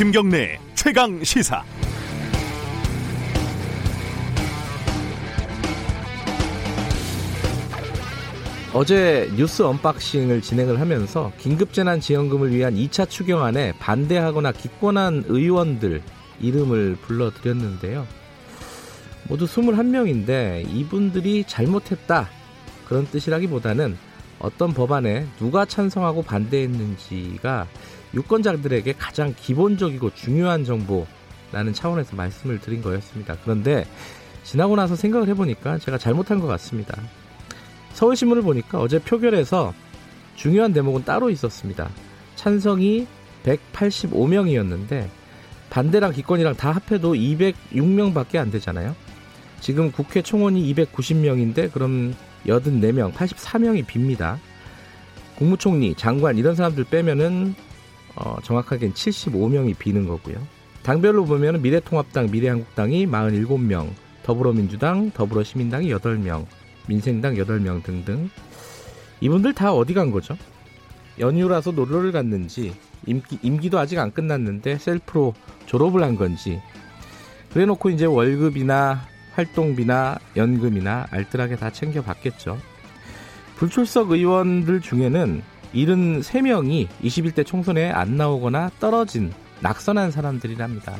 김경래 최강 시사. 어제 뉴스 언박싱을 진행을 하면서 긴급재난지원금을 위한 2차 추경안에 반대하거나 기권한 의원들 이름을 불러드렸는데요. 모두 21명인데 이분들이 잘못했다 그런 뜻이라기보다는 어떤 법안에 누가 찬성하고 반대했는지가 유권자들에게 가장 기본적이고 중요한 정보라는 차원에서 말씀을 드린 거였습니다. 그런데 지나고 나서 생각을 해보니까 제가 잘못한 것 같습니다. 서울신문을 보니까 어제 표결에서 중요한 대목은 따로 있었습니다. 찬성이 185명이었는데 반대랑 기권이랑 다 합해도 206명밖에 안 되잖아요. 지금 국회 총원이 290명인데 그럼 84명, 84명이 빕니다. 국무총리, 장관 이런 사람들 빼면은 정확하게는 75명이 비는 거고요. 당별로 보면 미래통합당, 미래한국당이 47명, 더불어민주당, 더불어시민당이 8명, 민생당 8명 등등. 이분들 다 어디 간 거죠? 연휴라서 놀러를 갔는지, 임기도 아직 안 끝났는데 셀프로 졸업을 한 건지. 그래놓고 이제 월급이나 활동비나 연금이나 알뜰하게 다 챙겨받겠죠. 불출석 의원들 중에는 73명이 21대 총선에 안 나오거나 떨어진 낙선한 사람들이랍니다.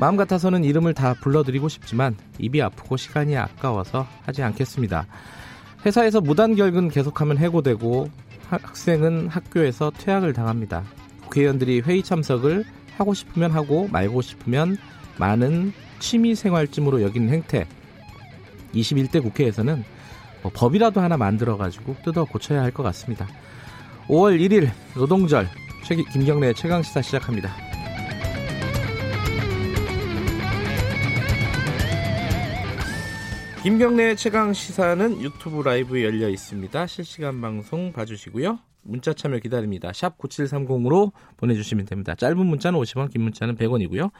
마음 같아서는 이름을 다 불러드리고 싶지만 입이 아프고 시간이 아까워서 하지 않겠습니다. 회사에서 무단결근 계속하면 해고되고 학생은 학교에서 퇴학을 당합니다. 국회의원들이 회의 참석을 하고 싶으면 하고 말고 싶으면 많은 취미생활쯤으로 여기는 행태. 21대 국회에서는 뭐 법이라도 하나 만들어가지고 뜯어 고쳐야 할 것 같습니다. 5월 1일 노동절 김경래 최강시사 시작합니다. 김경래 최강시사는 유튜브 라이브 열려 있습니다. 실시간 방송 봐주시고요. 문자 참여 기다립니다. 샵 9730으로 보내주시면 됩니다. 짧은 문자는 50원, 긴 문자는 100원이고요.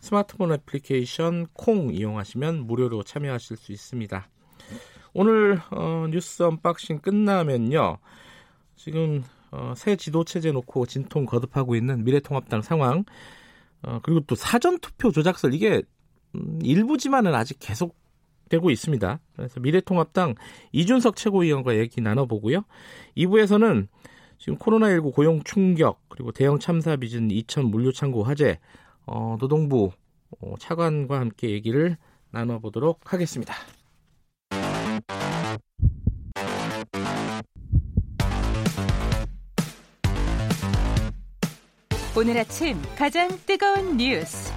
스마트폰 애플리케이션 콩 이용하시면 무료로 참여하실 수 있습니다. 오늘 뉴스 언박싱 끝나면요. 지금 새 지도체제 놓고 진통 거듭하고 있는 미래통합당 상황, 그리고 또 사전투표 조작설, 이게 일부지만은 아직 계속되고 있습니다. 그래서 미래통합당 이준석 최고위원과 얘기 나눠보고요. 2부에서는 지금 코로나19 고용 충격, 그리고 대형 참사 빚은 2천 물류창고 화재, 노동부 차관과 함께 얘기를 나눠보도록 하겠습니다. 오늘 아침 가장 뜨거운 뉴스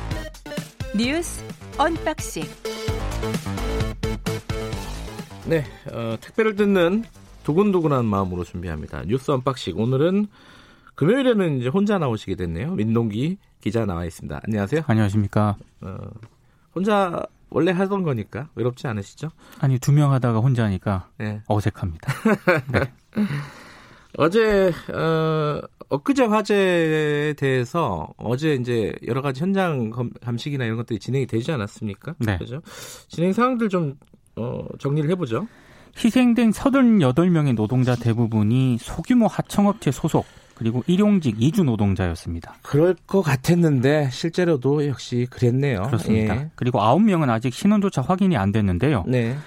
언박싱. 네, 택배를 뜯는 두근두근한 마음으로 준비합니다. 뉴스 언박싱. 오늘은 금요일에는 이제 혼자 나오시게 됐네요. 민동기 기자 나와 있습니다. 안녕하세요. 안녕하십니까. 혼자 원래 하던 거니까 외롭지 않으시죠? 아니, 두 명 하다가 혼자 하니까 네. 어색합니다. 네. 어제 엊그제 화재에 대해서 어제 이제 여러 가지 현장 감식이나 이런 것들이 진행이 되지 않았습니까? 네. 그렇죠? 진행 사항들 좀 정리를 해보죠. 희생된 38명의 노동자 대부분이 소규모 하청업체 소속 그리고 일용직 이주 노동자였습니다. 그럴 것 같았는데 실제로도 역시 그랬네요. 그렇습니다. 예. 그리고 9명은 아직 신원조차 확인이 안 됐는데요. 네.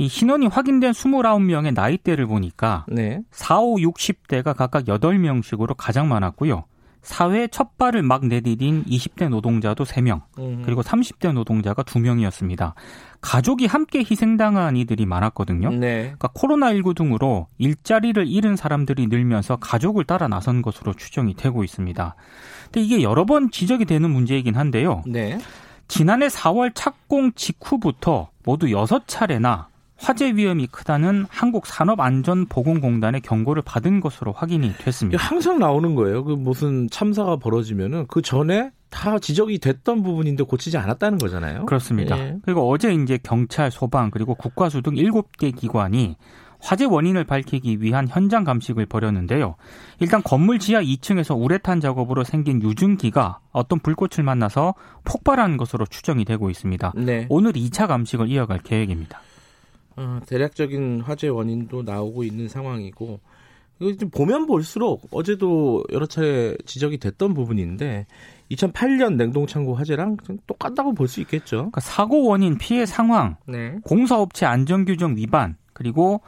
이 신원이 확인된 29명의 나이대를 보니까 네. 4, 5, 60대가 각각 8명씩으로 가장 많았고요. 사회에 첫 발을 막 내디딘 20대 노동자도 3명, 그리고 30대 노동자가 2명이었습니다. 가족이 함께 희생당한 이들이 많았거든요. 네. 그러니까 코로나19 등으로 일자리를 잃은 사람들이 늘면서 가족을 따라 나선 것으로 추정이 되고 있습니다. 근데 이게 여러 번 지적이 되는 문제이긴 한데요. 네. 지난해 4월 착공 직후부터 모두 6차례나 화재 위험이 크다는 한국산업안전보건공단의 경고를 받은 것으로 확인이 됐습니다. 항상 나오는 거예요. 그 무슨 참사가 벌어지면은 그 전에 다 지적이 됐던 부분인데 고치지 않았다는 거잖아요. 그렇습니다. 예. 그리고 어제 이제 경찰, 소방, 그리고 국과수 등 7개 기관이 화재 원인을 밝히기 위한 현장 감식을 벌였는데요. 일단 건물 지하 2층에서 우레탄 작업으로 생긴 유증기가 어떤 불꽃을 만나서 폭발한 것으로 추정이 되고 있습니다. 네. 오늘 2차 감식을 이어갈 계획입니다. 대략적인 화재 원인도 나오고 있는 상황이고 이거 좀 보면 볼수록 어제도 여러 차례 지적이 됐던 부분인데 2008년 냉동창고 화재랑 똑같다고 볼 수 있겠죠. 그러니까 사고 원인, 피해 상황, 네. 공사업체 안전규정 위반, 그리고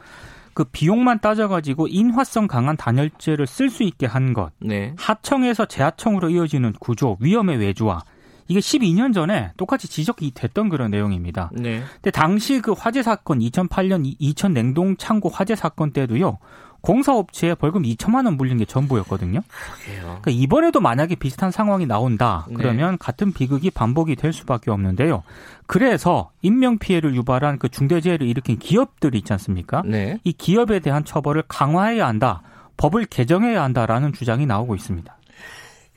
그 비용만 따져가지고 인화성 강한 단열재를 쓸 수 있게 한 것, 네. 하청에서 재하청으로 이어지는 구조, 위험의 외주화. 이게 12년 전에 똑같이 지적이 됐던 그런 내용입니다. 네. 근데 당시 그 화재 사건 2008년 이천 냉동창고 화재 사건 때도요. 공사업체에 벌금 2천만 원 물린 게 전부였거든요. 그러니까 이번에도 만약에 비슷한 상황이 나온다. 그러면 네. 같은 비극이 반복이 될 수밖에 없는데요. 그래서 인명피해를 유발한 그 중대재해를 일으킨 기업들이 있지 않습니까? 네. 이 기업에 대한 처벌을 강화해야 한다. 법을 개정해야 한다라는 주장이 나오고 있습니다.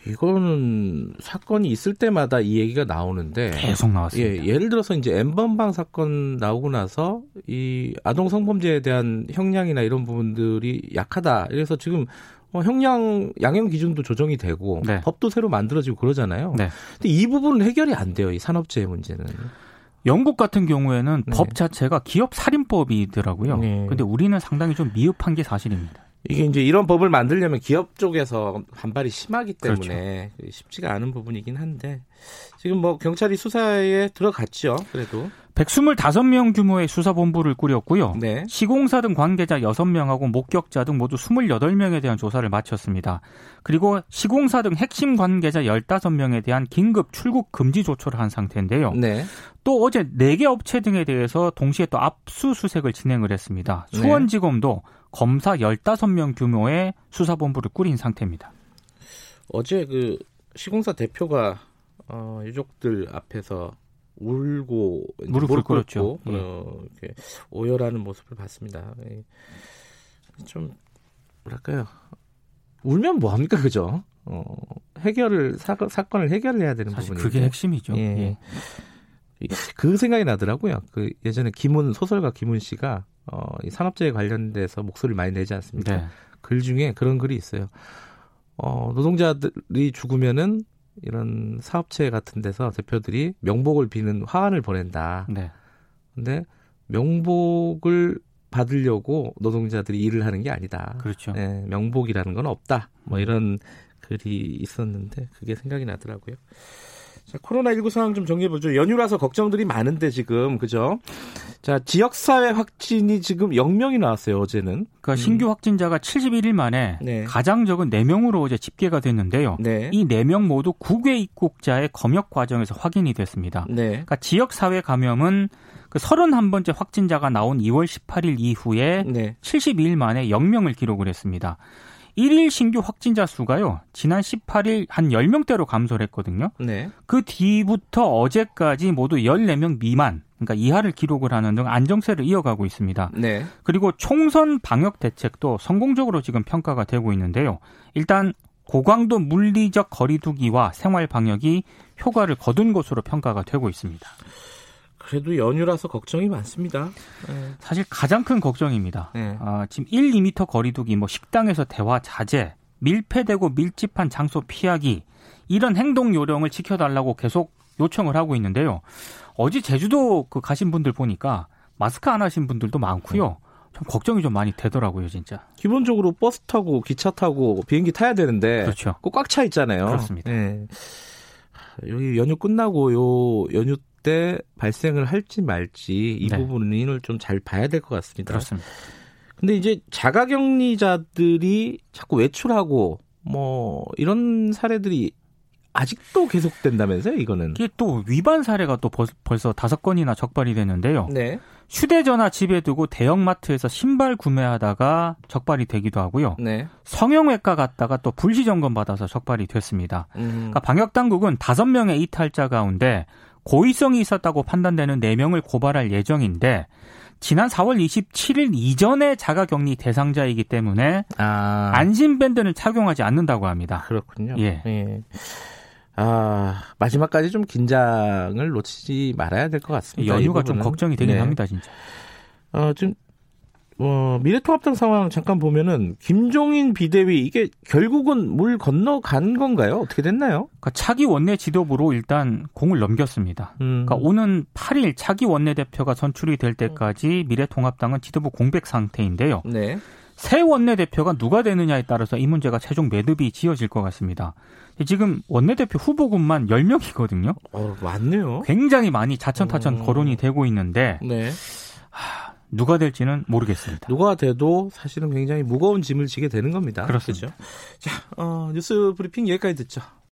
이거는 사건이 있을 때마다 이 얘기가 나오는데 계속 나왔습니다. 예, 예를 들어서 이제 N번방 사건 나오고 나서 이 아동 성범죄에 대한 형량이나 이런 부분들이 약하다. 그래서 지금 형량 양형 기준도 조정이 되고 네. 법도 새로 만들어지고 그러잖아요. 네. 근데 이 부분은 해결이 안 돼요. 이 산업재해 문제는. 영국 같은 경우에는 네. 법 자체가 기업 살인법이더라고요. 네. 근데 우리는 상당히 좀 미흡한 게 사실입니다. 이게 이제 이런 법을 만들려면 기업 쪽에서 반발이 심하기 때문에 그렇죠. 쉽지가 않은 부분이긴 한데 지금 뭐 경찰이 수사에 들어갔죠. 그래도 125명 규모의 수사본부를 꾸렸고요. 네. 시공사 등 관계자 6명하고 목격자 등 모두 28명에 대한 조사를 마쳤습니다. 그리고 시공사 등 핵심 관계자 15명에 대한 긴급 출국 금지 조처를 한 상태인데요. 네. 또 어제 4개 업체 등에 대해서 동시에 또 압수수색을 진행을 했습니다. 수원지검도 검사 15명 규모의 수사본부를 꾸린 상태입니다. 어제 그 시공사 대표가 유족들 앞에서 울고 무릎을 꿇었죠. 이렇게 오열하는 모습을 봤습니다. 좀 뭐랄까요? 울면 뭐 합니까, 그죠? 사건을 해결해야 되는 부분이 사실 그게 핵심이죠. 예. 예. 그 생각이 나더라고요. 그 예전에 소설가 김훈 씨가 이 산업재해 관련돼서 목소리를 많이 내지 않습니까? 네. 글 중에 그런 글이 있어요. 노동자들이 죽으면은 이런 사업체 같은 데서 대표들이 명복을 비는 화환을 보낸다. 네. 근데 명복을 받으려고 노동자들이 일을 하는 게 아니다. 그렇죠. 네, 명복이라는 건 없다. 뭐 이런 글이 있었는데 그게 생각이 나더라고요. 자, 코로나19 상황 좀 정리해보죠. 연휴라서 걱정들이 많은데 지금, 그죠? 자, 지역사회 확진이 지금 0명이 나왔어요, 어제는. 그러니까 신규 확진자가 71일 만에 네. 가장 적은 4명으로 어제 집계가 됐는데요. 네. 이 4명 모두 국외 입국자의 검역 과정에서 확인이 됐습니다. 네. 그러니까 지역사회 감염은 그 31번째 확진자가 나온 2월 18일 이후에 네. 72일 만에 0명을 기록을 했습니다. 1일 신규 확진자 수가요. 지난 18일 한 10명대로 감소를 했거든요. 네. 그 뒤부터 어제까지 모두 14명 미만, 그러니까 이하를 기록을 하는 등 안정세를 이어가고 있습니다. 네. 그리고 총선 방역 대책도 성공적으로 지금 평가가 되고 있는데요. 일단 고강도 물리적 거리두기와 생활 방역이 효과를 거둔 것으로 평가가 되고 있습니다. 그래도 연휴라서 걱정이 많습니다. 네. 사실 가장 큰 걱정입니다. 네. 지금 1, 2m 거리두기, 뭐 식당에서 대화 자제, 밀폐되고 밀집한 장소 피하기 이런 행동 요령을 지켜달라고 계속 요청을 하고 있는데요. 어제 제주도 그 가신 분들 보니까 마스크 안 하신 분들도 많고요. 네. 좀 걱정이 좀 많이 되더라고요, 진짜. 기본적으로 버스 타고 기차 타고 비행기 타야 되는데 그렇죠. 꼭 꽉 차 있잖아요. 그렇습니다. 네. 여기 연휴 끝나고 연휴 때 발생을 할지 말지 이 네. 부분을 좀 잘 봐야 될 것 같습니다. 그렇습니다. 근데 이제 자가격리자들이 자꾸 외출하고 뭐 이런 사례들이 아직도 계속된다면서요? 이거는 이게 또 위반 사례가 또 벌써 5건이나 적발이 되는데요. 네. 휴대전화 집에 두고 대형마트에서 신발 구매하다가 적발이 되기도 하고요. 네. 성형외과 갔다가 또 불시점검 받아서 적발이 됐습니다. 그러니까 방역당국은 5명의 이탈자 가운데 고의성이 있었다고 판단되는 4명을 고발할 예정인데 지난 4월 27일 이전에 자가격리 대상자이기 때문에 안심밴드는 착용하지 않는다고 합니다. 그렇군요. 예. 예. 마지막까지 좀 긴장을 놓치지 말아야 될 것 같습니다. 연휴가 좀 걱정이 되긴 네. 합니다, 진짜. 지금 미래통합당 상황 잠깐 보면은 김종인 비대위 이게 결국은 물 건너간 건가요? 어떻게 됐나요? 그러니까 차기 원내 지도부로 일단 공을 넘겼습니다. 그러니까 오는 8일 차기 원내대표가 선출이 될 때까지 미래통합당은 지도부 공백 상태인데요. 네. 새 원내대표가 누가 되느냐에 따라서 이 문제가 최종 매듭이 지어질 것 같습니다. 지금 원내대표 후보군만 10명이거든요. 많네요. 굉장히 많이 자천타천 거론이 되고 있는데 네. 누가 될지는 모르겠습니다. 누가 돼도 사실은 굉장히 무거운 짐을 지게 되는 겁니다. 그렇습니다. 그렇죠? 자, 뉴스 브리핑 여기까지 듣죠.